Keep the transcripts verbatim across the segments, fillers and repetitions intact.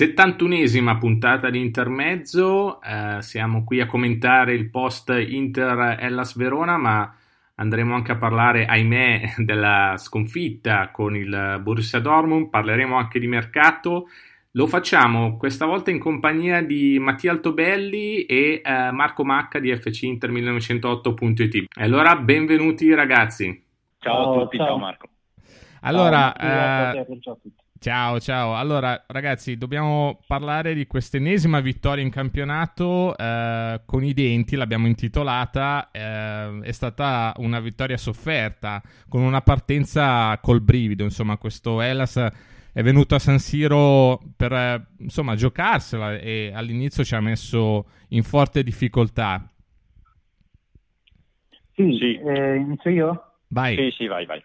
settantunesima puntata di Intermezzo, eh, siamo qui a commentare il post Inter Hellas Verona, ma andremo anche a parlare, ahimè, della sconfitta con il Borussia Dortmund, parleremo anche di mercato. Lo facciamo questa volta in compagnia di Mattia Altobelli e eh, Marco Macca di F C Inter millenovecentotto punto it. Allora, benvenuti ragazzi. Ciao a tutti, ciao, ciao Marco. Allora, ciao, eh... ciao a tutti. Ciao, ciao. Allora, ragazzi, dobbiamo parlare di quest'ennesima vittoria in campionato eh, con i denti, l'abbiamo intitolata, eh, è stata una vittoria sofferta, con una partenza col brivido, insomma, questo Hellas è venuto a San Siro per, eh, insomma, giocarsela e all'inizio ci ha messo in forte difficoltà. Sì, sì. Eh, inizio io? Vai. Sì, sì, vai, vai.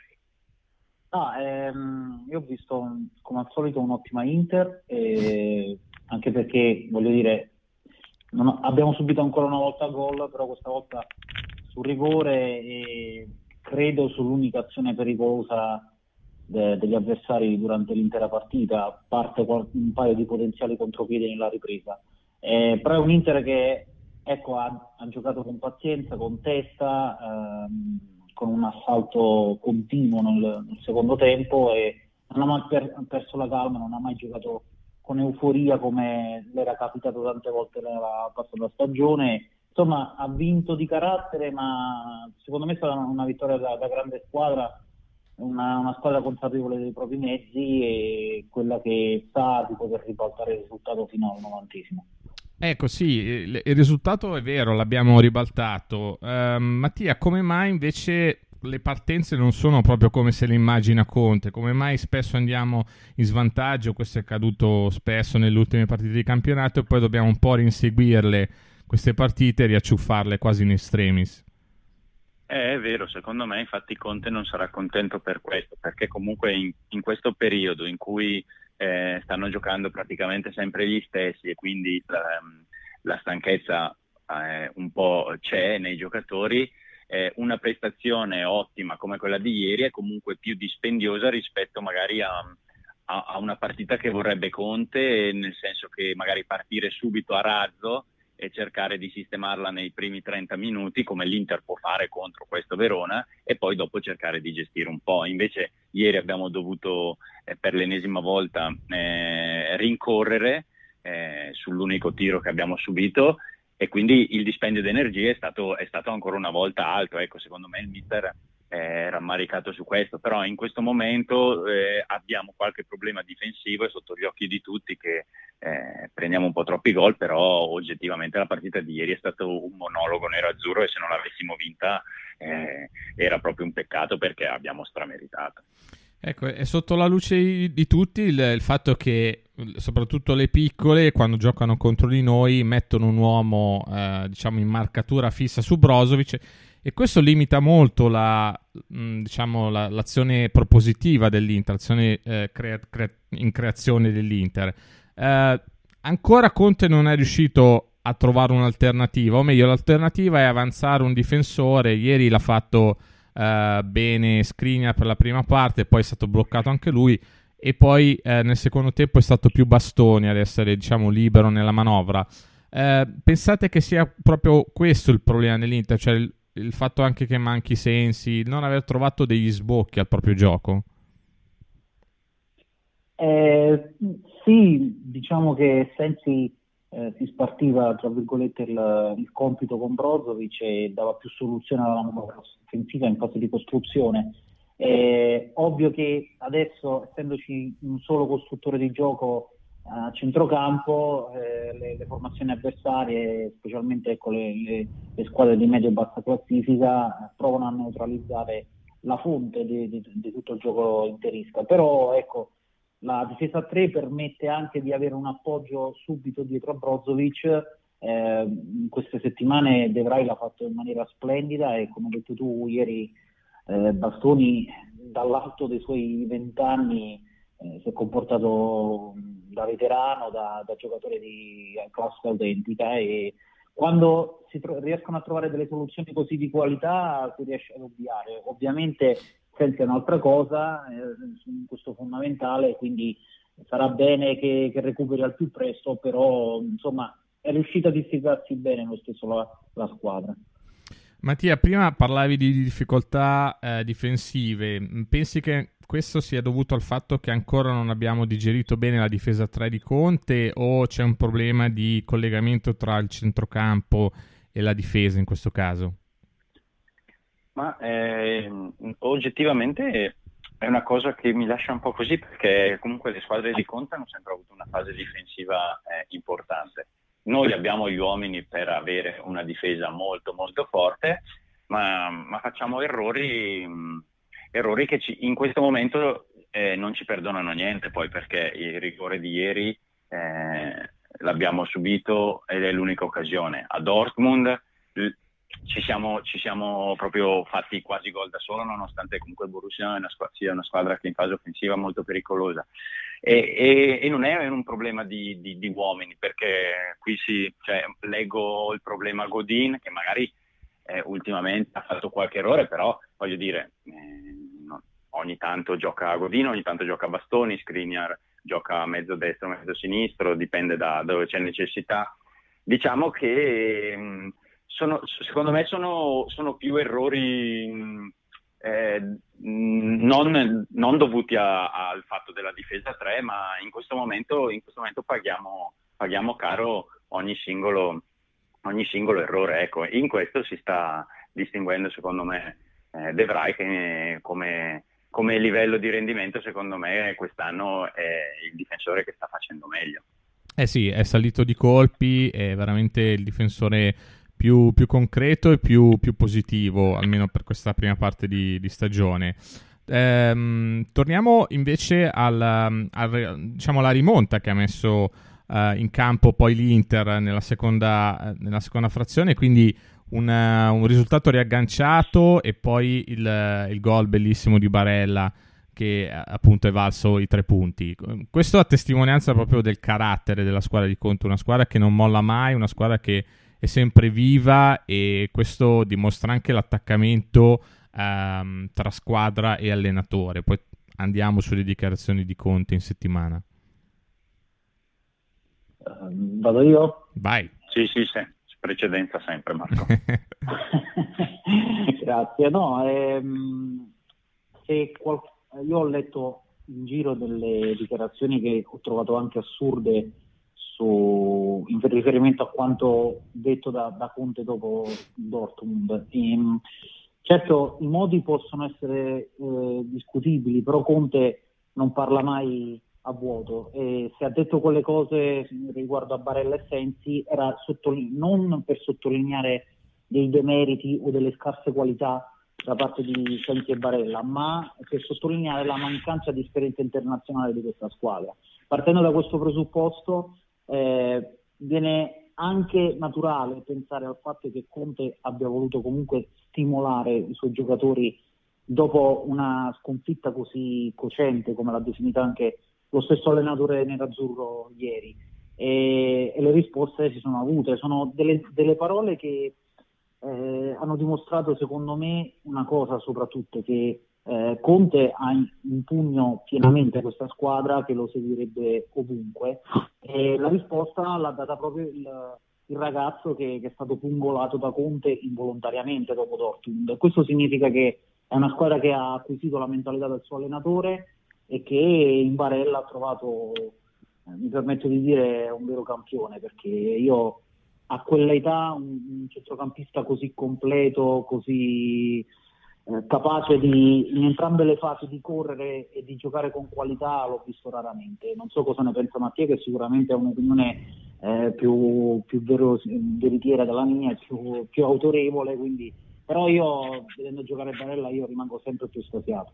Ah, ehm, io ho visto come al solito un'ottima Inter, eh, anche perché voglio dire non ho, abbiamo subito ancora una volta gol, però questa volta sul rigore e credo sull'unica azione pericolosa de, degli avversari durante l'intera partita, a parte qual- un paio di potenziali contropiedi nella ripresa, eh, però è un Inter che ecco, ha, ha giocato con pazienza, con testa, ehm, con un assalto continuo nel, nel secondo tempo e non ha mai per, perso la calma, non ha mai giocato con euforia come le era capitato tante volte nella passata stagione. Insomma, ha vinto di carattere, ma secondo me è stata una, una vittoria da, da grande squadra, una, una squadra consapevole dei propri mezzi e quella che sa di poter ribaltare il risultato fino al novantesimo. Ecco, sì, il risultato è vero, l'abbiamo ribaltato. Uh, Mattia, come mai invece le partenze non sono proprio come se le immagina Conte? Come mai spesso andiamo in svantaggio? Questo è accaduto spesso nelle ultime partite di campionato e poi dobbiamo un po' rinseguirle queste partite e riacciuffarle quasi in extremis. Eh, è vero, secondo me infatti Conte non sarà contento per questo, perché comunque in, in questo periodo in cui Eh, stanno giocando praticamente sempre gli stessi e quindi la, la stanchezza eh, un po' c'è nei giocatori, eh, una prestazione ottima come quella di ieri è comunque più dispendiosa rispetto magari a, a, a una partita che vorrebbe Conte, nel senso che magari partire subito a razzo e cercare di sistemarla nei primi trenta minuti come l'Inter può fare contro questo Verona e poi dopo cercare di gestire un po'. Invece ieri abbiamo dovuto eh, per l'ennesima volta eh, rincorrere eh, sull'unico tiro che abbiamo subito e quindi il dispendio di energie è stato, è stato ancora una volta alto. Ecco, secondo me il mister è rammaricato su questo, però in questo momento eh, abbiamo qualche problema difensivo, è sotto gli occhi di tutti che eh, prendiamo un po' troppi gol, però oggettivamente la partita di ieri è stato un monologo nero-azzurro e se non l'avessimo vinta eh, era proprio un peccato perché abbiamo strameritato. Ecco, è sotto la luce di tutti il, il fatto che soprattutto le piccole, quando giocano contro di noi, mettono un uomo eh, diciamo in marcatura fissa su Brozovic e questo limita molto la, mh, diciamo, la, l'azione propositiva dell'Inter, l'azione eh, crea- crea- in creazione dell'Inter. Eh, ancora Conte non è riuscito a trovare un'alternativa, o meglio l'alternativa è avanzare un difensore. Ieri l'ha fatto Uh, bene Skriniar per la prima parte, poi è stato bloccato anche lui e poi uh, nel secondo tempo è stato più Bastoni ad essere, diciamo, libero nella manovra. Uh, pensate che sia proprio questo il problema dell'Inter, cioè il, il fatto anche che manchi Sensi, non aver trovato degli sbocchi al proprio gioco? Eh, sì, diciamo che Sensi Eh, si spartiva tra virgolette il, il compito con Brozovic e dava più soluzione alla manovra offensiva in fase di costruzione. Eh, ovvio che adesso, essendoci un solo costruttore di gioco a eh, centrocampo, eh, le, le formazioni avversarie, specialmente ecco, le, le, le squadre di medio e bassa classifica, eh, provano a neutralizzare la fonte di, di, di tutto il gioco interista. Però ecco, la difesa tre permette anche di avere un appoggio subito dietro a Brozovic. Eh, in queste settimane De Vrij l'ha fatto in maniera splendida e come hai detto tu ieri eh, Bastoni dall'alto dei suoi vent'anni eh, si è comportato da veterano, da, da giocatore di classe autentica e quando si tro- riescono a trovare delle soluzioni così di qualità si riesce ad ovviare. Ovviamente senza un'altra cosa, eh, in questo fondamentale, quindi sarà bene che, che recuperi al più presto, però insomma è riuscita a districarsi bene lo stesso la, la squadra. Mattia, prima parlavi di difficoltà eh, difensive. Pensi che questo sia dovuto al fatto che ancora non abbiamo digerito bene la difesa a tre di Conte, o c'è un problema di collegamento tra il centrocampo e la difesa in questo caso? Ma eh, oggettivamente è una cosa che mi lascia un po' così, perché comunque le squadre di Conte hanno sempre avuto una fase difensiva eh, importante. Noi abbiamo gli uomini per avere una difesa molto molto forte, ma, ma facciamo errori errori che ci, in questo momento eh, non ci perdonano niente, poi, perché il rigore di ieri eh, l'abbiamo subito ed è l'unica occasione. A Dortmund l- ci siamo ci siamo proprio fatti quasi gol da solo, nonostante comunque Borussia è una squ- sia una squadra che in fase offensiva è molto pericolosa. E, e, e non è un problema di, di, di uomini, perché qui si cioè, leggo il problema Godin, che magari eh, ultimamente ha fatto qualche errore, però voglio dire, eh, no, ogni tanto gioca Godin, ogni tanto gioca Bastoni, Skriniar gioca a mezzo destro, mezzo sinistro, dipende da dove c'è necessità. Diciamo che mh, sono, secondo me sono, sono più errori... Mh, Eh, non, non dovuti a, al fatto della difesa tre, ma in questo momento, in questo momento paghiamo, paghiamo caro ogni singolo, ogni singolo errore. Ecco, in questo si sta distinguendo, secondo me, eh, De Vrij, che come, come livello di rendimento, secondo me, quest'anno è il difensore che sta facendo meglio. Eh sì, è salito di colpi, è veramente il difensore Più, più concreto e più, più positivo, almeno per questa prima parte di, di stagione. Ehm, torniamo invece alla, alla, diciamo, alla rimonta che ha messo eh, in campo poi l'Inter nella seconda, nella seconda frazione, quindi una, un risultato riagganciato e poi il, il gol bellissimo di Barella, che appunto è valso i tre punti. Questo a testimonianza proprio del carattere della squadra di Conte, una squadra che non molla mai, una squadra che è sempre viva, e questo dimostra anche l'attaccamento ehm, tra squadra e allenatore. Poi andiamo sulle dichiarazioni di Conte in settimana. Uh, vado io? Vai. Sì, sì, sì. Precedenza sempre, Marco. Grazie. No, ehm, se qual... io ho letto in giro delle dichiarazioni che ho trovato anche assurde, Su, in riferimento a quanto detto da, da Conte dopo Dortmund. E, certo, i modi possono essere eh, discutibili, però Conte non parla mai a vuoto, e se ha detto quelle cose riguardo a Barella e Sensi era sottoli- non per sottolineare dei demeriti o delle scarse qualità da parte di Sensi e Barella, ma per sottolineare la mancanza di esperienza internazionale di questa squadra. Partendo da questo presupposto, Eh, viene anche naturale pensare al fatto che Conte abbia voluto comunque stimolare i suoi giocatori dopo una sconfitta così cocente, come l'ha definita anche lo stesso allenatore nerazzurro ieri, e, e le risposte si sono avute. Sono delle, delle parole che eh, hanno dimostrato, secondo me, una cosa soprattutto, che eh, Conte ha in pugno pienamente questa squadra, che lo seguirebbe ovunque. E la risposta l'ha data proprio il, il ragazzo che, che è stato pungolato da Conte involontariamente dopo Dortmund. Questo significa che è una squadra che ha acquisito la mentalità del suo allenatore e che in Barella ha trovato, mi permetto di dire, un vero campione, perché io a quell'età un, un centrocampista così completo, così eh, capace di in entrambe le fasi di correre e di giocare con qualità, l'ho visto raramente. Non so cosa ne pensa Mattia, che sicuramente ha un'opinione eh, più, più vero, veritiera della mia, più, più autorevole, quindi. Però io, vedendo giocare Barella, io rimango sempre più stasiato.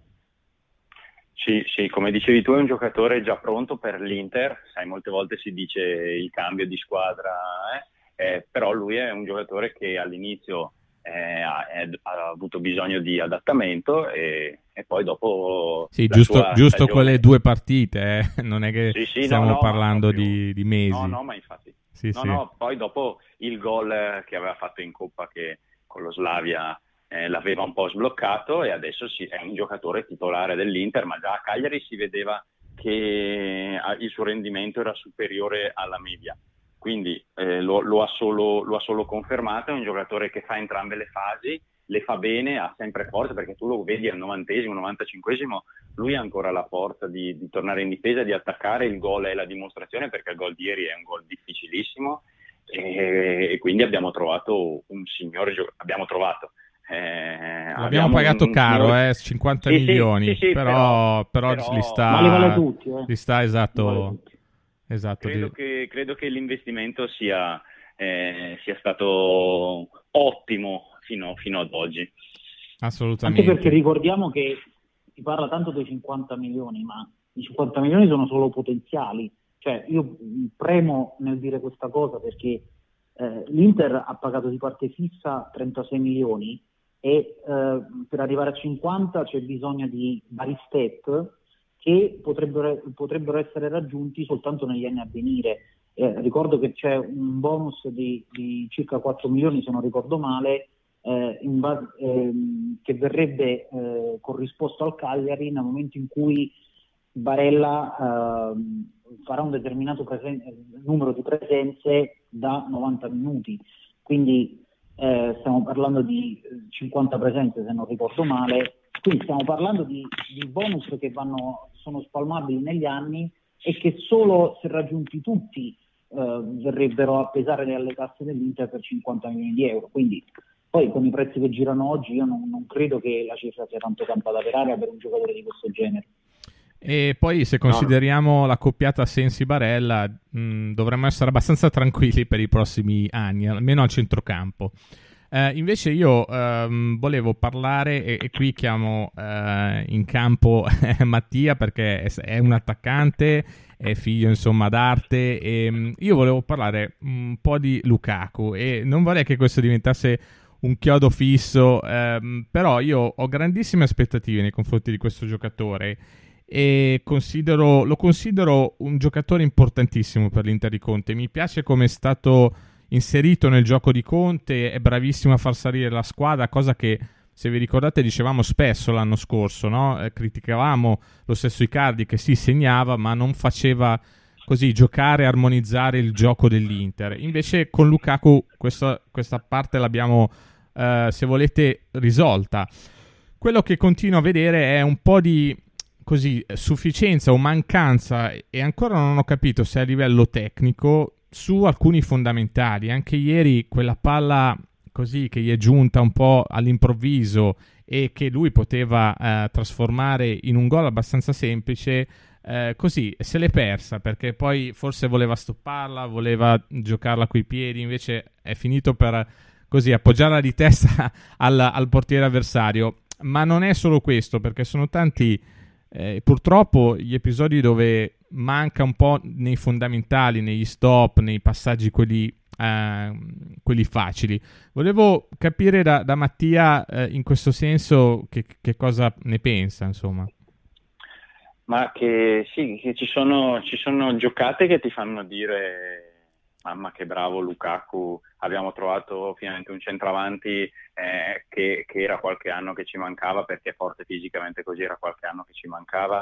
Sì, sì, come dicevi tu, è un giocatore già pronto per l'Inter. Sai, molte volte si dice il cambio di squadra, eh? Eh, però lui è un giocatore che all'inizio Eh, ha, ha avuto bisogno di adattamento e, e poi dopo sì, giusto, giusto stagione... quelle due partite eh? non è che sì, sì, stiamo no, no, parlando di, di mesi no no ma infatti sì, no, sì. No, poi dopo il gol che aveva fatto in Coppa, che con lo Slavia eh, l'aveva un po' sbloccato, e adesso sì, è un giocatore titolare dell'Inter, ma già a Cagliari si vedeva che il suo rendimento era superiore alla media, quindi eh, lo, lo, ha solo, lo ha solo confermato. È un giocatore che fa entrambe le fasi, le fa bene, ha sempre forza, perché tu lo vedi al novantesimo, novantacinquesimo, lui ha ancora la forza di, di tornare in difesa, di attaccare. Il gol è la dimostrazione, perché il gol di ieri è un gol difficilissimo, e, e quindi abbiamo trovato un signore gioc- abbiamo trovato Eh, L'abbiamo pagato un, caro, un... Eh, cinquanta sì, milioni, sì, sì, sì, però, però, però li sta, ma li vale tutti, eh. li sta esatto. Vale tutti. esatto credo, li... che, credo che l'investimento sia, eh, sia stato ottimo fino, fino ad oggi. Assolutamente. Anche perché ricordiamo che si parla tanto dei cinquanta milioni, ma i cinquanta milioni sono solo potenziali. Cioè, io premo nel dire questa cosa perché eh, l'Inter ha pagato di parte fissa trentasei milioni. E eh, per arrivare a cinquanta c'è bisogno di vari step che potrebbero, potrebbero essere raggiunti soltanto negli anni a venire. Eh, ricordo che c'è un bonus di, di circa quattro milioni, se non ricordo male, eh, in base, ehm, che verrebbe eh, corrisposto al Cagliari nel momento in cui Barella ehm, farà un determinato presen- numero di presenze da novanta minuti. Quindi Eh, stiamo parlando di cinquanta presenze, se non ricordo male, quindi stiamo parlando di, di bonus che vanno, sono spalmabili negli anni e che solo se raggiunti tutti eh, verrebbero a pesare alle casse dell'Inter per cinquanta milioni di euro. Quindi poi con i prezzi che girano oggi io non, non credo che la cifra sia tanto campata per aria per un giocatore di questo genere. E poi se consideriamo la coppiata Sensi-Barella mh, dovremmo essere abbastanza tranquilli per i prossimi anni, almeno al centrocampo. Eh, invece io ehm, volevo parlare, e, e qui chiamo eh, in campo Mattia perché è, è un attaccante, è figlio insomma d'arte, e io volevo parlare un po' di Lukaku e non vorrei che questo diventasse un chiodo fisso, ehm, però io ho grandissime aspettative nei confronti di questo giocatore e considero, lo considero un giocatore importantissimo per l'Inter di Conte. Mi piace come è stato inserito nel gioco di Conte, è bravissimo a far salire la squadra, cosa che, se vi ricordate, dicevamo spesso l'anno scorso, no? Eh, criticavamo lo stesso Icardi che si segnava ma non faceva così giocare, armonizzare il gioco dell'Inter. Invece con Lukaku questa, questa parte l'abbiamo, eh, se volete, risolta. Quello che continuo a vedere è un po' di così sufficienza o mancanza, e ancora non ho capito se a livello tecnico, su alcuni fondamentali. Anche ieri quella palla così che gli è giunta un po' all'improvviso e che lui poteva eh, trasformare in un gol abbastanza semplice, eh, così se l'è persa perché poi forse voleva stopparla, voleva giocarla coi piedi, invece è finito per così appoggiarla di testa al, al portiere avversario. Ma non è solo questo, perché sono tanti Eh, purtroppo gli episodi dove manca un po' nei fondamentali, negli stop, nei passaggi quelli, eh, quelli facili. Volevo capire da, da Mattia eh, in questo senso che, che cosa ne pensa, insomma. Ma che sì, che ci sono, ci sono giocate che ti fanno dire mamma che bravo Lukaku, abbiamo trovato finalmente un centravanti eh, che, che era qualche anno che ci mancava, perché è forte fisicamente così, era qualche anno che ci mancava,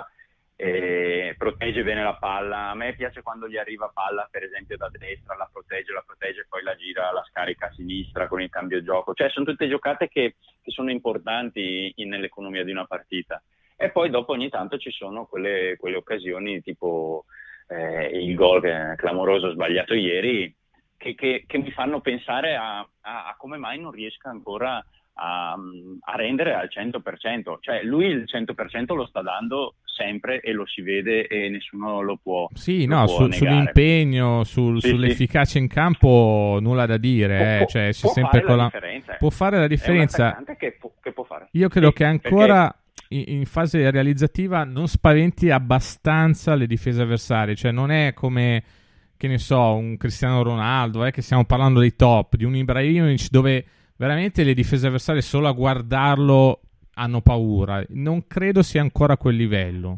eh, protegge bene la palla. A me piace quando gli arriva palla, per esempio da destra, la protegge, la protegge, poi la gira, la scarica a sinistra con il cambio gioco. Cioè sono tutte giocate che, che sono importanti in, nell'economia di una partita. E poi dopo ogni tanto ci sono quelle, quelle occasioni tipo... Eh, il gol eh, clamoroso sbagliato ieri, che, che, che mi fanno pensare a, a, a come mai non riesca ancora a, a rendere al cento per cento. Cioè lui il cento per cento lo sta dando sempre e lo si vede e nessuno lo può sì lo no può su, sull'impegno sul, sì, sull'efficacia sì. in campo nulla da dire, eh. può, cioè, c'è può sempre fare con la differenza, può fare la differenza che può, che può fare. Io credo sì, che ancora perché... in fase realizzativa non spaventi abbastanza le difese avversarie. Cioè non è come, che ne so, un Cristiano Ronaldo, eh, che stiamo parlando dei top, di un Ibrahimovic, dove veramente le difese avversarie solo a guardarlo hanno paura. Non credo sia ancora a quel livello.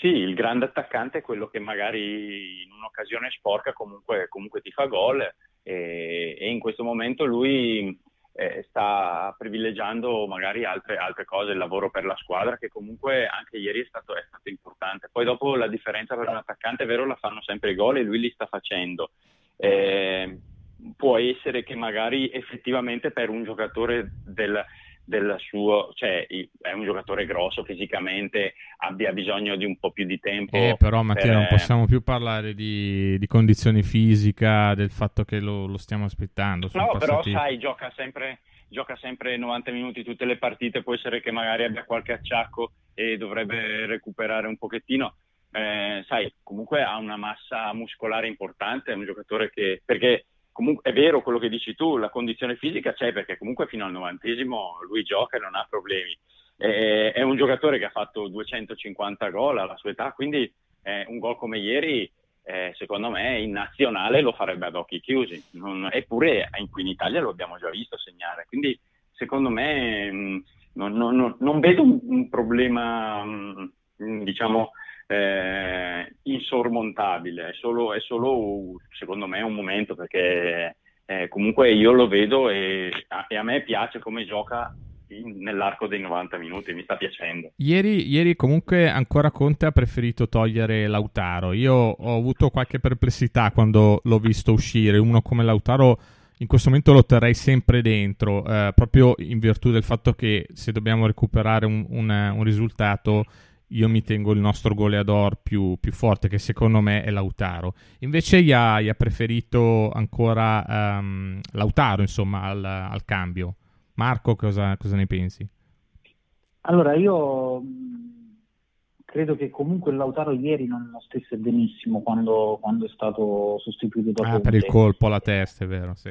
Sì, il grande attaccante è quello che magari in un'occasione sporca comunque, comunque ti fa gol, e, e in questo momento lui... eh, sta privilegiando magari altre, altre cose, il lavoro per la squadra, che comunque anche ieri è stato, è stato importante. Poi dopo la differenza per un attaccante, è vero, la fanno sempre i gol e lui li sta facendo. Eh, può essere che magari effettivamente per un giocatore del... del suo, cioè è un giocatore grosso fisicamente, abbia bisogno di un po' più di tempo. Eh, però Mattia, per... non possiamo più parlare di, di condizione fisica, del fatto che lo, lo stiamo aspettando. Sono no, passati... però sai, gioca sempre, gioca sempre novanta minuti tutte le partite, può essere che magari abbia qualche acciacco e dovrebbe recuperare un pochettino. Eh, sai, comunque ha una massa muscolare importante, è un giocatore che... perché comunque è vero quello che dici tu, la condizione fisica c'è, perché comunque fino al novantesimo lui gioca e non ha problemi. È, è un giocatore che ha fatto duecentocinquanta gol alla sua età, quindi eh, un gol come ieri, eh, secondo me, in nazionale lo farebbe ad occhi chiusi. Non, eppure in, in Italia lo abbiamo già visto segnare. Quindi secondo me mh, non, non, non vedo un, un problema, mh, diciamo... Eh, insormontabile, è solo, è solo secondo me un momento, perché eh, comunque io lo vedo e a, e a me piace come gioca in, nell'arco dei novanta minuti, mi sta piacendo. Ieri, ieri comunque ancora Conte ha preferito togliere Lautaro. Io ho avuto qualche perplessità quando l'ho visto uscire, uno come Lautaro in questo momento lo terrei sempre dentro, eh, proprio in virtù del fatto che se dobbiamo recuperare un, un, un risultato, io mi tengo il nostro goleador più, più forte, che secondo me è Lautaro. Invece gli ha, gli ha preferito ancora um, Lautaro, insomma, al, al cambio. Marco, cosa, cosa ne pensi? Allora, io credo che comunque Lautaro ieri non stesse benissimo quando, quando è stato sostituito da ah, per il colpo alla testa, è vero, sì.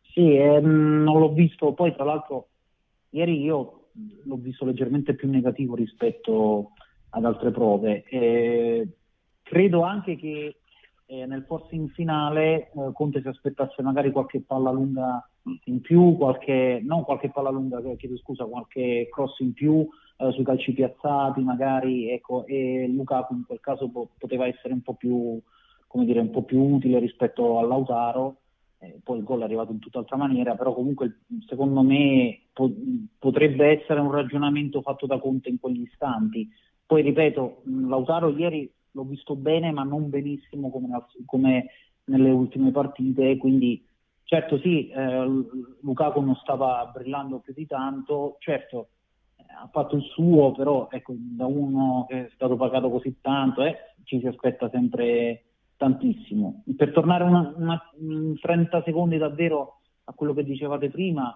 Sì, eh, non l'ho visto. Poi, tra l'altro, ieri io... l'ho visto leggermente più negativo rispetto ad altre prove. Eh, credo anche che eh, nel forcing finale eh, Conte si aspettasse magari qualche palla lunga in più, qualche non qualche palla lunga, chiedo scusa, qualche cross in più eh, sui calci piazzati, magari, ecco, e Lukaku in quel caso po- poteva essere un po' più, come dire, un po' più utile rispetto a Lautaro. Eh, poi il gol è arrivato in tutt'altra maniera, però comunque secondo me po- potrebbe essere un ragionamento fatto da Conte in quegli istanti. Poi ripeto, Lautaro ieri l'ho visto bene ma non benissimo come, come nelle ultime partite, quindi certo sì, eh, Lukaku non stava brillando più di tanto, certo eh, ha fatto il suo, però ecco, da uno che è stato pagato così tanto eh, ci si aspetta sempre tantissimo. Per tornare una, una, trenta secondi davvero a quello che dicevate prima,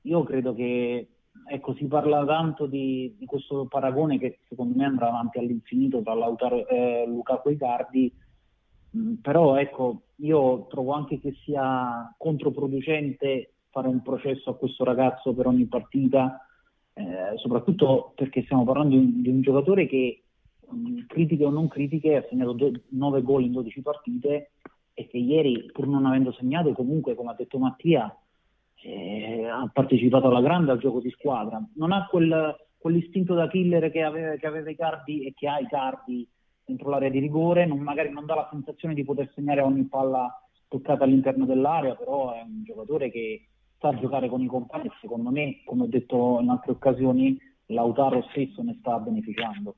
io credo che, ecco, si parla tanto di, di questo paragone che secondo me andrà avanti all'infinito tra Lautaro, eh, Lukaku e Icardi, però ecco, io trovo anche che sia controproducente fare un processo a questo ragazzo per ogni partita, eh, soprattutto perché stiamo parlando di, di un giocatore che, critiche o non critiche, ha segnato nove gol in dodici partite e che ieri, pur non avendo segnato, comunque, come ha detto Mattia, eh, ha partecipato alla grande al gioco di squadra. Non ha quel, quell'istinto da killer che aveva, che aveva Icardi e che ha Icardi dentro l'area di rigore, non, magari non dà la sensazione di poter segnare ogni palla toccata all'interno dell'area, però è un giocatore che sa giocare con i compagni, secondo me, come ho detto in altre occasioni, Lautaro stesso ne sta beneficiando.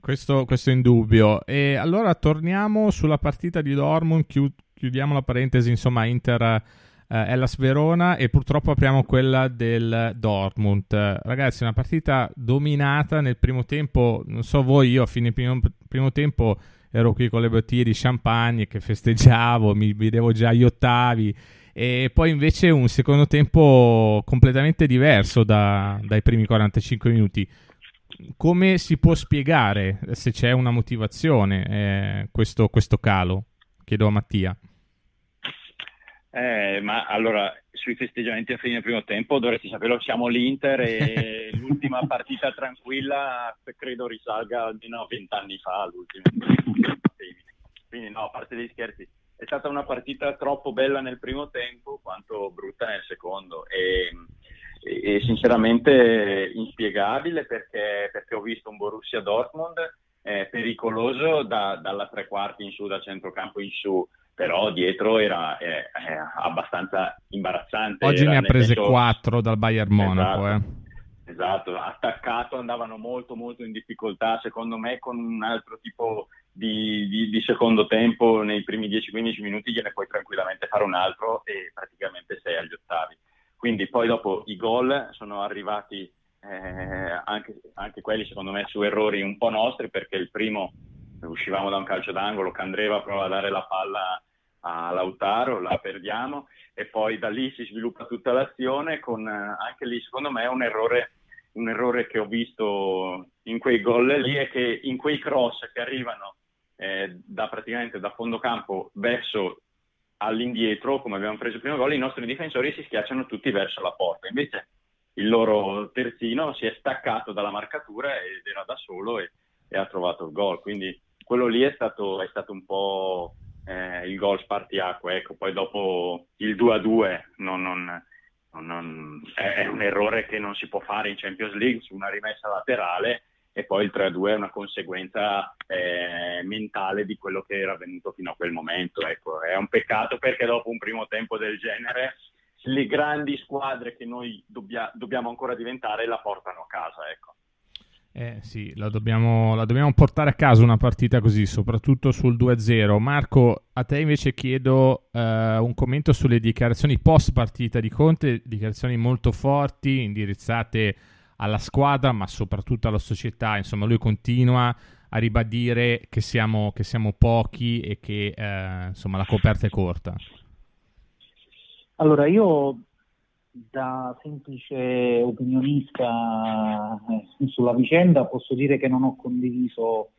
Questo, questo è in dubbio. E allora torniamo sulla partita di Dortmund, chiudiamo la parentesi, insomma, Inter eh, Hellas Verona, e purtroppo apriamo quella del Dortmund. Ragazzi, una partita dominata nel primo tempo, non so voi, io a fine primo, primo tempo ero qui con le bottiglie di champagne che festeggiavo, mi vedevo già gli ottavi, e poi invece un secondo tempo completamente diverso da, dai primi quarantacinque minuti. Come si può spiegare, se c'è una motivazione, eh, questo, questo calo? Chiedo a Mattia. Eh, ma allora, sui festeggiamenti a fine primo tempo dovresti saperlo, siamo l'Inter e l'ultima partita tranquilla credo risalga almeno vent'anni fa, l'ultima. Quindi no, a parte degli scherzi, è stata una partita troppo bella nel primo tempo quanto brutta nel secondo, e E sinceramente inspiegabile, perché, perché ho visto un Borussia Dortmund eh, pericoloso da, dalla tre quarti in su, da centrocampo in su, però dietro era eh, abbastanza imbarazzante. Oggi era, ne ha prese quattro dal Bayern Monaco. Esatto, eh. esatto, attaccato andavano molto molto in difficoltà, secondo me con un altro tipo di, di, di secondo tempo nei primi dieci quindici minuti gliene puoi tranquillamente fare un altro e praticamente sei agli ottavi. Quindi poi dopo i gol sono arrivati eh, anche, anche quelli secondo me su errori un po' nostri, perché il primo uscivamo da un calcio d'angolo, Candreva prova a dare la palla a Lautaro, la perdiamo, e poi da lì si sviluppa tutta l'azione con anche lì secondo me un errore un errore che ho visto in quei gol lì è che in quei cross che arrivano eh, da praticamente da fondo campo verso all'indietro, come abbiamo preso il primo gol, i nostri difensori si schiacciano tutti verso la porta, invece il loro terzino si è staccato dalla marcatura ed era da solo e, e ha trovato il gol, quindi quello lì è stato, è stato un po' Eh, il gol spartiacque, ecco. Poi dopo il due a due non, non, non, è, è un errore che non si può fare in Champions League su una rimessa laterale, e poi il tre a due è una conseguenza eh, mentale di quello che era avvenuto fino a quel momento, ecco. È un peccato perché dopo un primo tempo del genere le grandi squadre che noi dobbia, dobbiamo ancora diventare la portano a casa, ecco. Eh sì, la dobbiamo, la dobbiamo portare a casa una partita così, soprattutto sul due a zero. Marco, a te invece chiedo eh, un commento sulle dichiarazioni post partita di Conte, dichiarazioni molto forti, indirizzate alla squadra ma soprattutto alla società. Insomma, lui continua a ribadire che siamo, che siamo pochi e che eh, insomma la coperta è corta. Allora, io da semplice opinionista sulla vicenda posso dire che non ho condiviso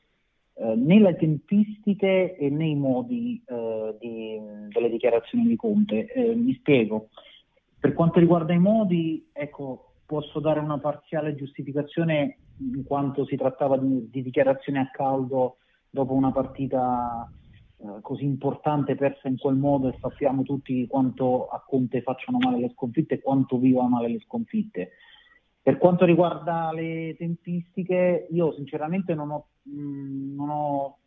eh, né le tempistiche e né i modi eh, di, delle dichiarazioni di Conte. Eh, mi spiego. Per quanto riguarda i modi, ecco, posso dare una parziale giustificazione in quanto si trattava di, di dichiarazioni a caldo dopo una partita così importante persa in quel modo, e sappiamo tutti quanto a Conte facciano male le sconfitte e quanto viva male le sconfitte. Per quanto riguarda le tempistiche, io sinceramente non ho, mh, non ho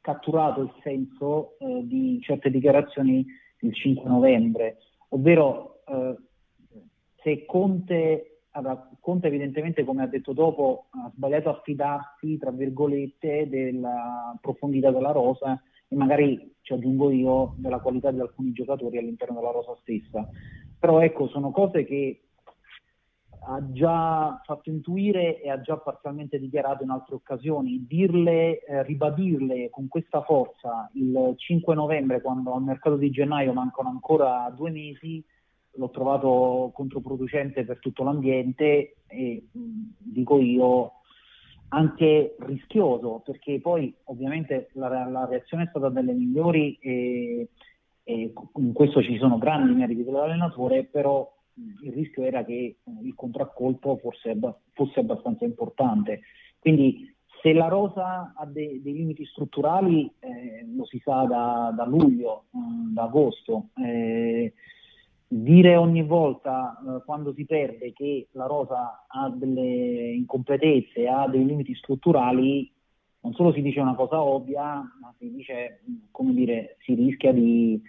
catturato il senso eh, di certe dichiarazioni il cinque novembre, ovvero eh, se Conte, allora, Conte evidentemente, come ha detto dopo, ha sbagliato a fidarsi, tra virgolette, della profondità della rosa, e magari ci aggiungo io della qualità di alcuni giocatori all'interno della rosa stessa. Però ecco, sono cose che ha già fatto intuire e ha già parzialmente dichiarato in altre occasioni. Dirle, eh, ribadirle con questa forza il cinque novembre, quando al mercato di gennaio mancano ancora due mesi, l'ho trovato controproducente per tutto l'ambiente e, mh, dico io, anche rischioso, perché poi ovviamente la, la reazione è stata delle migliori e, e in questo ci sono grandi meriti dell'allenatore, però il rischio era che il contraccolpo fosse, fosse abbastanza importante. Quindi se la rosa ha de, dei limiti strutturali eh, lo si sa da, da luglio, mh, da agosto. Eh, Dire ogni volta eh, quando si perde che la rosa ha delle incompletezze, ha dei limiti strutturali, non solo si dice una cosa ovvia, ma si dice, come dire, si rischia di,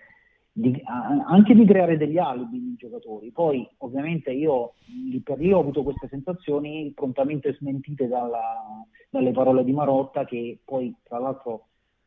di anche di creare degli alibi nei giocatori. Poi ovviamente io lì per lì ho avuto queste sensazioni prontamente smentite dalla, dalle parole di Marotta, che poi tra l'altro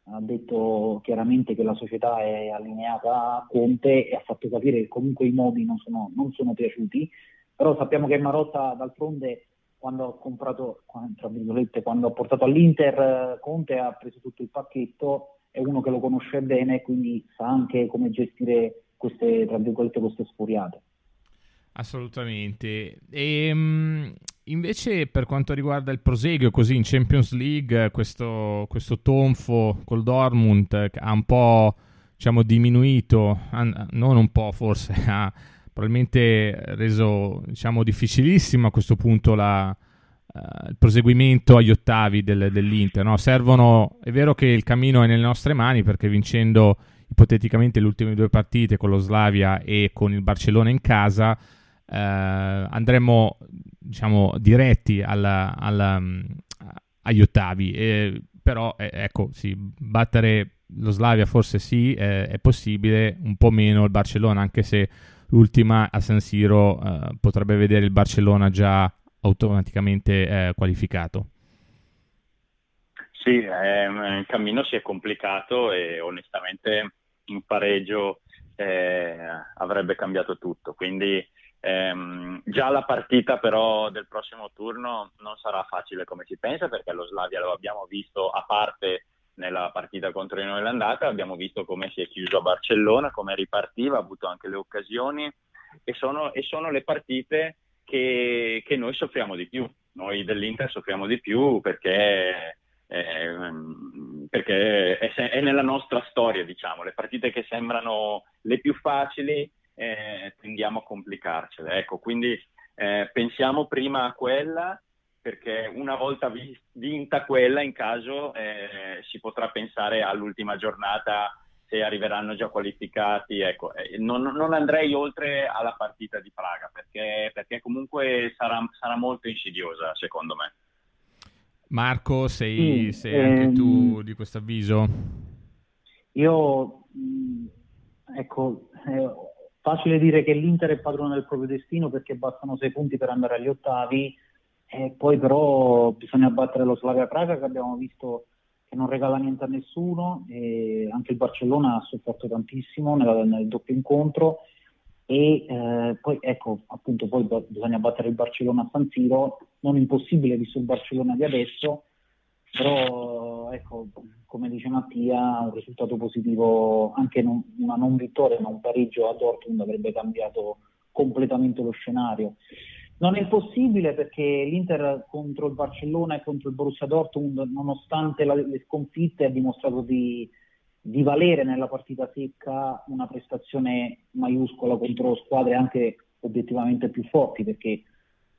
ha detto chiaramente che la società è allineata a Conte e ha fatto capire che comunque i modi non sono, non sono piaciuti. Però sappiamo che Marotta, d'altronde, quando ha comprato, tra virgolette, quando ha portato all'Inter Conte, ha preso tutto il pacchetto, è uno che lo conosce bene, quindi sa anche come gestire queste, tra virgolette, queste sfuriate. Assolutamente. E invece per quanto riguarda il proseguio, così in Champions League, questo, questo tonfo col Dortmund ha un po', diciamo, diminuito, non un po' forse, ha probabilmente reso, diciamo, difficilissimo a questo punto la, uh, il proseguimento agli ottavi del, dell'Inter, no? Servono, è vero che il cammino è nelle nostre mani, perché vincendo ipoteticamente le ultime due partite con lo Slavia e con il Barcellona in casa, Eh, andremo, diciamo, diretti alla, alla, agli ottavi, eh, però eh, ecco sì, battere lo Slavia forse sì, eh, è possibile, un po' meno il Barcellona, anche se l'ultima a San Siro eh, potrebbe vedere il Barcellona già automaticamente eh, qualificato. Sì, ehm, il cammino si è complicato e onestamente un pareggio eh, avrebbe cambiato tutto, quindi ehm, già la partita però del prossimo turno non sarà facile come si pensa, perché lo Slavia lo abbiamo visto, a parte nella partita contro noi l'andata, abbiamo visto come si è chiuso a Barcellona, come ripartiva, ha avuto anche le occasioni, e sono, e sono le partite che, che noi soffriamo di più, noi dell'Inter soffriamo di più perché, eh, perché è, è nella nostra storia, diciamo, le partite che sembrano le più facili eh, tendiamo a complicarcele, ecco, quindi eh, pensiamo prima a quella, perché una volta vinta quella, in caso, eh, si potrà pensare all'ultima giornata, se arriveranno già qualificati. Ecco, eh, non, non andrei oltre alla partita di Praga, perché, perché comunque sarà, sarà molto insidiosa, secondo me. Marco, sei, sì, sei ehm, anche tu di questo avviso? Io, ecco, è facile dire che l'Inter è padrona del proprio destino, perché bastano sei punti per andare agli ottavi. E poi però bisogna battere lo Slavia Praga, che abbiamo visto che non regala niente a nessuno, e anche il Barcellona ha sofferto tantissimo nel, nel doppio incontro, e eh, poi ecco appunto poi bisogna battere il Barcellona a San Siro, non impossibile visto il Barcellona di adesso, però ecco, come dice Mattia, un risultato positivo, anche non, una non vittoria ma un pareggio a Dortmund avrebbe cambiato completamente lo scenario. Non è impossibile, perché l'Inter contro il Barcellona e contro il Borussia Dortmund, nonostante la, le sconfitte, ha dimostrato di, di valere nella partita secca una prestazione maiuscola contro squadre anche obiettivamente più forti, perché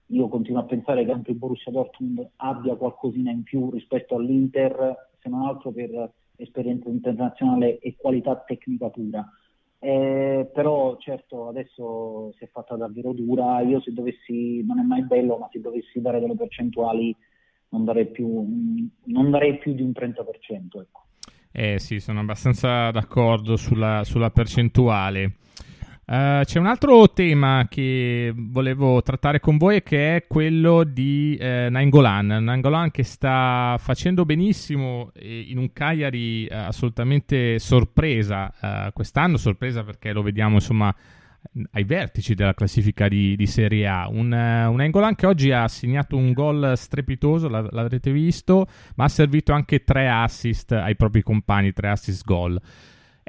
io continuo a pensare che anche il Borussia Dortmund abbia qualcosina in più rispetto all'Inter, se non altro per esperienza internazionale e qualità tecnica pura. Eh, però certo adesso si è fatta davvero dura. Io, se dovessi, non è mai bello, ma se dovessi dare delle percentuali non darei più, non darei più di un trenta per cento, ecco. Eh sì, sono abbastanza d'accordo sulla, sulla percentuale. Uh, c'è un altro tema che volevo trattare con voi, che è quello di eh, Nainggolan. Nainggolan che sta facendo benissimo eh, in un Cagliari eh, assolutamente sorpresa eh, quest'anno, sorpresa perché lo vediamo insomma ai vertici della classifica di, di Serie A. Un, uh, un Nainggolan che oggi ha segnato un gol strepitoso, l'av- l'avrete visto, ma ha servito anche tre assist ai propri compagni, tre assist gol.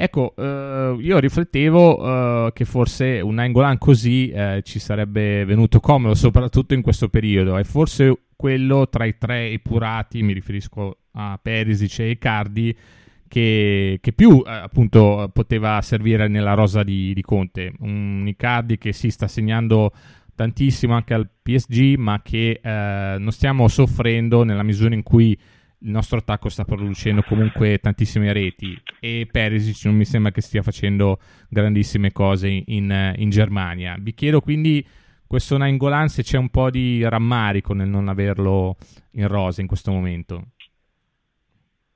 Ecco, eh, io riflettevo eh, che forse un Nainggolan così eh, ci sarebbe venuto comodo, soprattutto in questo periodo. È forse quello tra i tre epurati, mi riferisco a Perisic e Icardi, che, che più eh, appunto poteva servire nella rosa di, di Conte. Un Icardi che si sta segnando tantissimo anche al P S G, ma che eh, non stiamo soffrendo nella misura in cui il nostro attacco sta producendo comunque tantissime reti, e Perisic non mi sembra che stia facendo grandissime cose in, in Germania. Vi chiedo quindi, questo Nainggolan, se c'è un po' di rammarico nel non averlo in rosa in questo momento.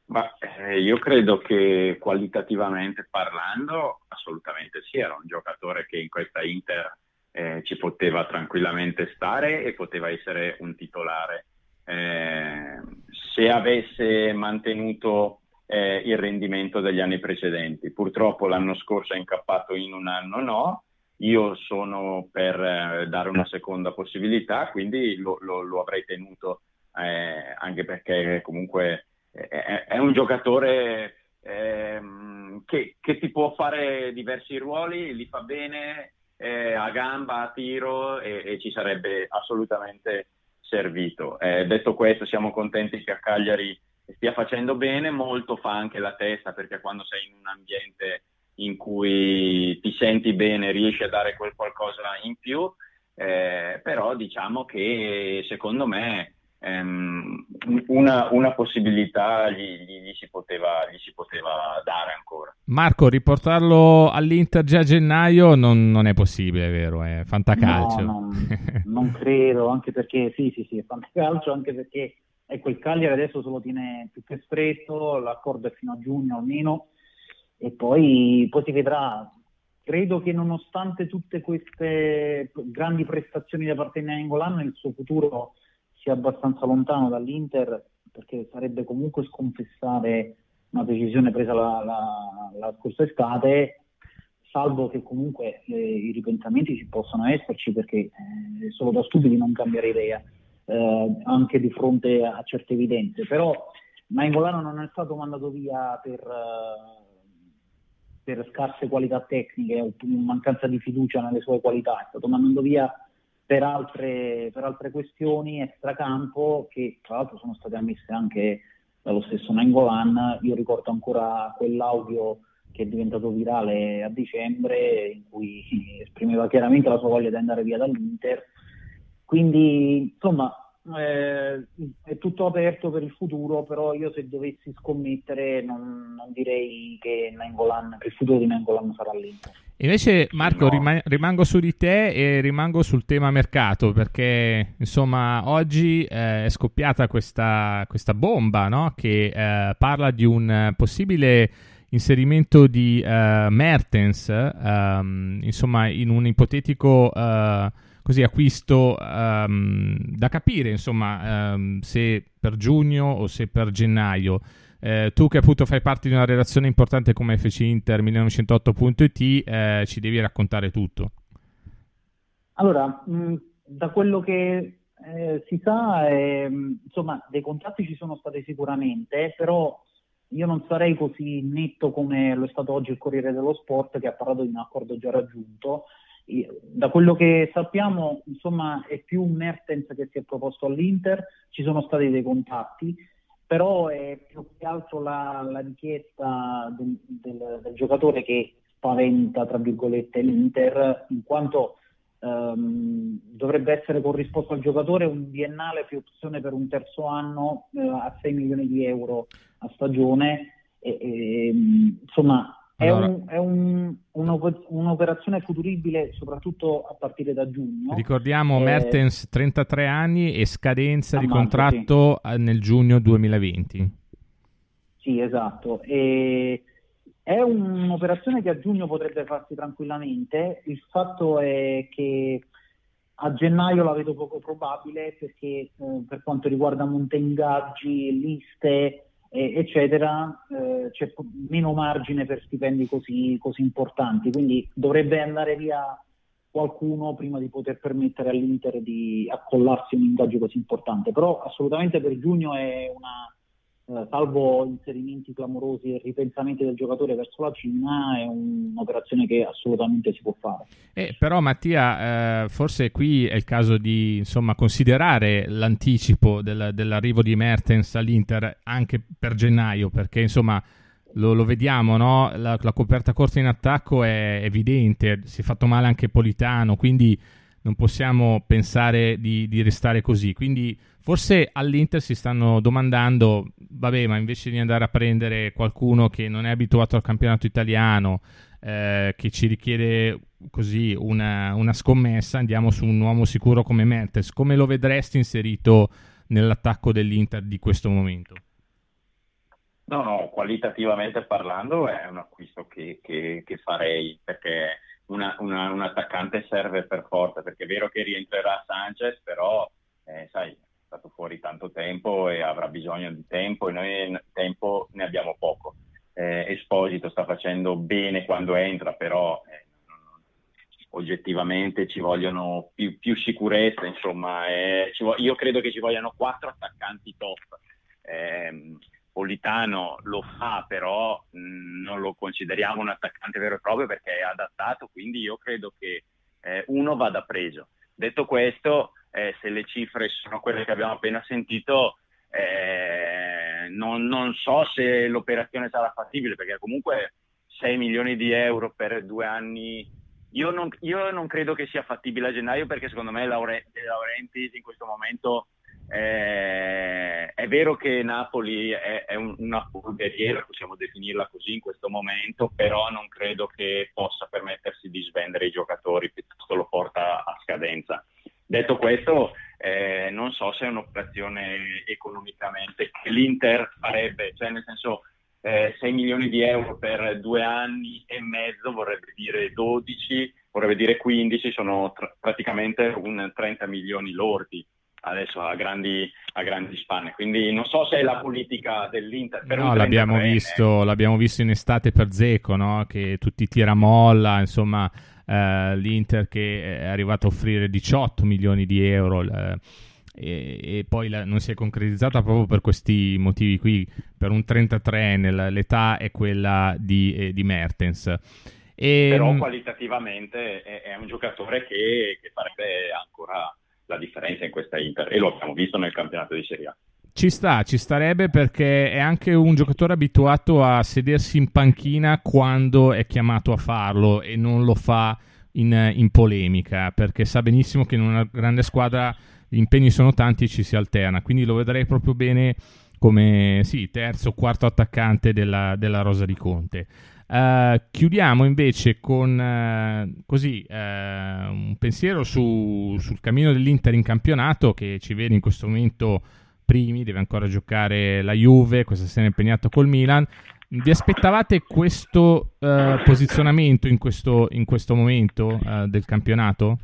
Ma eh, io credo che qualitativamente parlando assolutamente sì, era un giocatore che in questa Inter eh, ci poteva tranquillamente stare e poteva essere un titolare. Eh, se avesse mantenuto eh, il rendimento degli anni precedenti. Purtroppo l'anno scorso è incappato in un anno no, io sono per eh, dare una seconda possibilità, quindi lo, lo, lo avrei tenuto, eh, anche perché comunque è, è un giocatore eh, che, che ti può fare diversi ruoli, li fa bene, eh, a gamba, a tiro, e, e ci sarebbe assolutamente servito. Eh, detto questo, siamo contenti che a Cagliari stia facendo bene, molto fa anche la testa, perché quando sei in un ambiente in cui ti senti bene riesci a dare quel qualcosa in più, eh, però diciamo che secondo me ehm, una, una possibilità gli, gli, gli, si poteva, gli si poteva dare ancora. Marco, riportarlo all'Inter già a gennaio non, non è possibile, è vero? È fantacalcio. No, no, non credo, anche perché sì, sì, sì, è fantacalcio, anche perché Ecco, il Cagliari adesso se lo tiene più che stretto, l'accordo è fino a giugno almeno, e poi, poi si vedrà. Credo che nonostante tutte queste grandi prestazioni da parte di Nainggolan, il suo futuro sia abbastanza lontano dall'Inter, perché sarebbe comunque sconfessare una decisione presa la, la, la scorsa estate, salvo che comunque eh, i ripensamenti ci possano esserci, perché eh, solo da stupidi non cambiare idea, eh, anche di fronte a certe evidenze. Però Nainggolan non è stato mandato via per... Eh, per scarse qualità tecniche o mancanza di fiducia nelle sue qualità, è stato mandato via per altre, per altre questioni extracampo, che tra l'altro sono state ammesse anche dallo stesso Nainggolan. Io ricordo ancora quell'audio che è diventato virale a dicembre, in cui esprimeva chiaramente la sua voglia di andare via dall'Inter. Quindi insomma eh, è tutto aperto per il futuro, però io se dovessi scommettere non, non direi che Nainggolan, il futuro di Nainggolan sarà lì. Invece Marco, no. rima- rimango su di te e rimango sul tema mercato, perché insomma oggi eh, è scoppiata questa, questa bomba, no? Che eh, parla di un possibile inserimento di eh, Mertens ehm, insomma in un ipotetico eh, così acquisto um, da capire insomma um, se per giugno o se per gennaio. Eh, tu che appunto fai parte di una redazione importante come F C Inter millenovecentootto punto it eh, ci devi raccontare tutto. Allora mh, da quello che eh, si sa eh, insomma dei contatti ci sono stati sicuramente, però io non sarei così netto come lo è stato oggi il Corriere dello Sport, che ha parlato di un accordo già raggiunto. Da quello che sappiamo, insomma, è più un Mertens che si è proposto all'Inter, ci sono stati dei contatti, però è più che altro la, la richiesta del, del, del giocatore che spaventa, tra virgolette, l'Inter, in quanto ehm, dovrebbe essere corrisposto al giocatore un biennale più opzione per un terzo anno eh, a sei milioni di euro a stagione, e, e, insomma... Allora. È, un, è un, un'op- un'operazione futuribile soprattutto a partire da giugno. Ricordiamo eh, Mertens trentatré anni e scadenza di marzo, contratto sì. Nel giugno duemilaventi. Sì, esatto. E è un'operazione che a giugno potrebbe farsi tranquillamente. Il fatto è che a gennaio la vedo poco probabile, perché eh, per quanto riguarda montengaggi, liste... eccetera, eh, c'è meno margine per stipendi così, così importanti, quindi dovrebbe andare via qualcuno prima di poter permettere all'Inter di accollarsi un ingaggio così importante. Però assolutamente per giugno è una, eh, salvo inserimenti clamorosi e ripensamenti del giocatore verso la Cina, è un'operazione che assolutamente si può fare. Eh, però Mattia, eh, forse qui è il caso di insomma considerare l'anticipo del, dell'arrivo di Mertens all'Inter anche per gennaio, perché insomma lo, lo vediamo, no? La, la coperta corta in attacco è evidente, si è fatto male anche Politano, quindi non possiamo pensare di, di restare così. Quindi forse all'Inter si stanno domandando, vabbè, ma invece di andare a prendere qualcuno che non è abituato al campionato italiano, eh, che ci richiede così una, una scommessa, andiamo su un uomo sicuro come Mertens. Come lo vedresti inserito nell'attacco dell'Inter di questo momento? No, no, qualitativamente parlando è un acquisto che, che, che farei, perché una, una, un attaccante serve per forza, perché è vero che rientrerà Sanchez, però eh, sai, è stato fuori tanto tempo e avrà bisogno di tempo, e noi tempo ne abbiamo poco. eh, Esposito sta facendo bene quando entra, però eh, oggettivamente ci vogliono più, più sicurezza, insomma. Eh, ci vo- io credo che ci vogliano quattro attaccanti top. Eh, Politano lo fa, però mh, non lo consideriamo un attaccante vero e proprio, perché è adattato, quindi io credo che eh, uno vada preso. Detto questo, eh, se le cifre sono quelle che abbiamo appena sentito, eh, non, non so se l'operazione sarà fattibile, perché comunque sei milioni di euro per due anni... Io non, io non credo che sia fattibile a gennaio, perché secondo me Laure, Laurenti in questo momento eh, è vero che Napoli è, è un, una polveriera, possiamo definirla così in questo momento, però non credo che possa permettersi di svendere i giocatori, piuttosto lo porta a scadenza. Detto questo, eh, non so se è un'operazione economica, preciso vorrebbe dire dodici, vorrebbe dire quindici, sono tr- praticamente un trenta milioni lordi adesso a grandi, a grandi spanne, quindi non so se è la politica dell'Inter. Per no, l'abbiamo visto, l'abbiamo visto in estate per Dzeko, no? Che tutti tiramolla, insomma, eh, l'Inter che è arrivato a offrire diciotto milioni di euro, eh, e, e poi la, non si è concretizzata proprio per questi motivi qui, per un trentatreenne l'età è quella di, eh, di Mertens. E, però qualitativamente è, è un giocatore che, che farebbe ancora la differenza in questa Inter, e lo abbiamo visto nel campionato di Serie A. Ci sta, ci starebbe, perché è anche un giocatore abituato a sedersi in panchina quando è chiamato a farlo e non lo fa in, in polemica, perché sa benissimo che in una grande squadra gli impegni sono tanti e ci si alterna, quindi lo vedrei proprio bene come sì, terzo o quarto attaccante della, della rosa di Conte. Uh, chiudiamo invece con uh, così uh, un pensiero su, sul cammino dell'Inter in campionato, che ci vede in questo momento primi, deve ancora giocare la Juve, questa sera è impegnato col Milan. Vi aspettavate questo uh, posizionamento in questo, in questo momento uh, del campionato?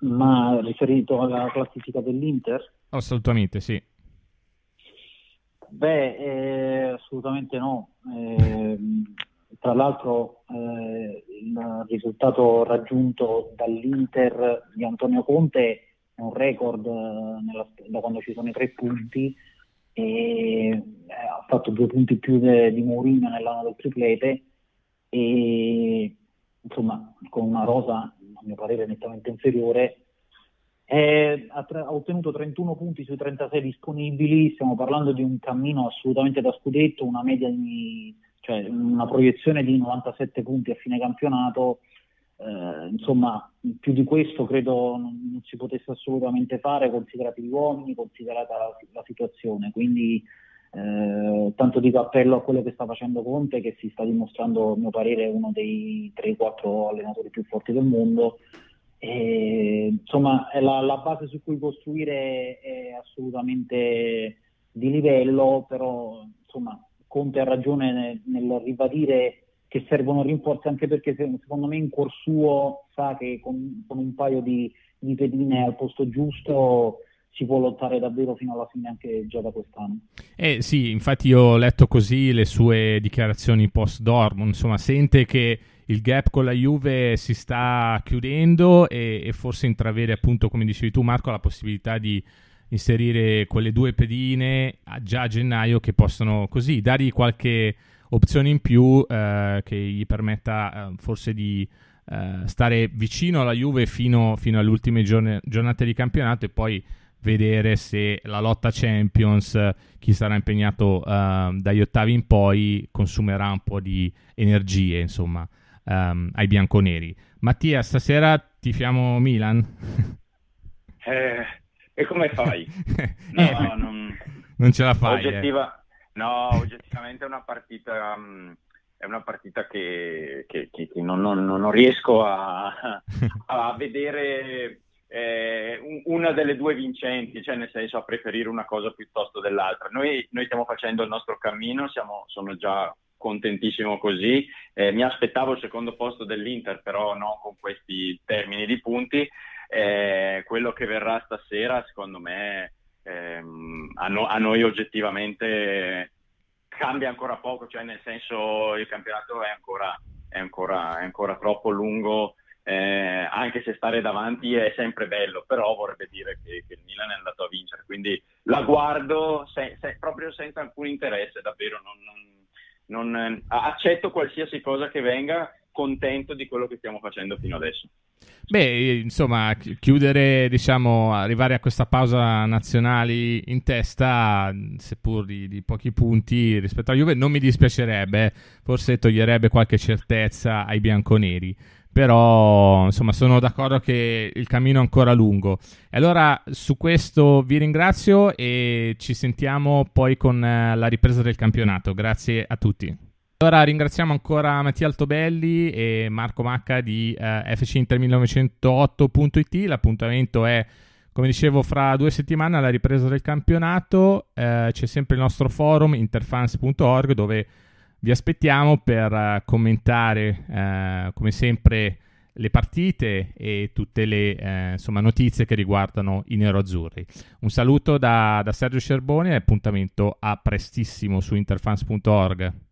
Ma riferito alla classifica dell'Inter? Assolutamente sì. Beh, eh, assolutamente no. Eh, tra l'altro eh, il risultato raggiunto dall'Inter di Antonio Conte è un record nella, da quando ci sono i tre punti, e ha fatto due punti più de, di Mourinho nell'anno del triplete, e insomma con una rosa a mio parere nettamente inferiore. Eh, ha, tra- ha ottenuto trentuno punti sui trentasei disponibili, stiamo parlando di un cammino assolutamente da scudetto, una media di, cioè una proiezione di novantasette punti a fine campionato, eh, insomma più di questo credo non, non si potesse assolutamente fare, considerati gli uomini, considerata la, la situazione, quindi eh, tanto di cappello a quello che sta facendo Conte, che si sta dimostrando a mio parere uno dei tre quattro allenatori più forti del mondo. E, insomma la, la base su cui costruire è assolutamente di livello, però insomma Conte ha ragione nel, nel ribadire che servono rinforzi, anche perché secondo me in cuor suo sa che con, con un paio di, di pedine al posto giusto si può lottare davvero fino alla fine, anche già da quest'anno. Eh sì, infatti io ho letto così le sue dichiarazioni post Dortmund, insomma sente che il gap con la Juve si sta chiudendo e, e forse intravede, appunto, come dicevi tu Marco, la possibilità di inserire quelle due pedine a, già a gennaio, che possono così dargli qualche opzione in più eh, che gli permetta eh, forse di eh, stare vicino alla Juve fino, fino alle ultime giorn- giornate di campionato, e poi vedere se la lotta Champions, chi sarà impegnato uh, dagli ottavi in poi, consumerà un po' di energie, insomma, um, ai bianconeri. Mattia, stasera tifiamo Milan? Eh, e come fai? No, eh, no, non... non ce la fai. Oggettiva... Eh. No, oggettivamente è una partita... Um... È una partita che, che, che non, non, non riesco a, a vedere eh, una delle due vincenti, cioè nel senso a preferire una cosa piuttosto dell'altra. Noi, noi stiamo facendo il nostro cammino, siamo, sono già contentissimo così. Eh, mi aspettavo il secondo posto dell'Inter, però non con questi termini di punti. Eh, quello che verrà stasera, secondo me, ehm, a, no, a noi oggettivamente... cambia ancora poco, cioè nel senso il campionato è ancora, è ancora, è ancora troppo lungo, eh, anche se stare davanti è sempre bello, però vorrebbe dire che, che il Milan è andato a vincere, quindi la guardo se, se, proprio senza alcun interesse, davvero, non, non, non accetto qualsiasi cosa che venga, contento di quello che stiamo facendo fino adesso. Beh, insomma, chiudere, diciamo, arrivare a questa pausa nazionali in testa, seppur di, di pochi punti rispetto alla Juve, non mi dispiacerebbe, forse toglierebbe qualche certezza ai bianconeri, però insomma sono d'accordo che il cammino è ancora lungo. E allora su questo vi ringrazio e ci sentiamo poi con la ripresa del campionato. Grazie a tutti. Allora ringraziamo ancora Mattia Altobelli e Marco Macca di eh, F C Inter mille novecento otto punto it. L'appuntamento è, come dicevo, fra due settimane alla ripresa del campionato. Eh, c'è sempre il nostro forum interfans punto org, dove Vi aspettiamo per commentare eh, come sempre le partite e tutte le eh, insomma, notizie che riguardano i neroazzurri. Un saluto da, da Sergio Scerboni e appuntamento a prestissimo su interfans punto org.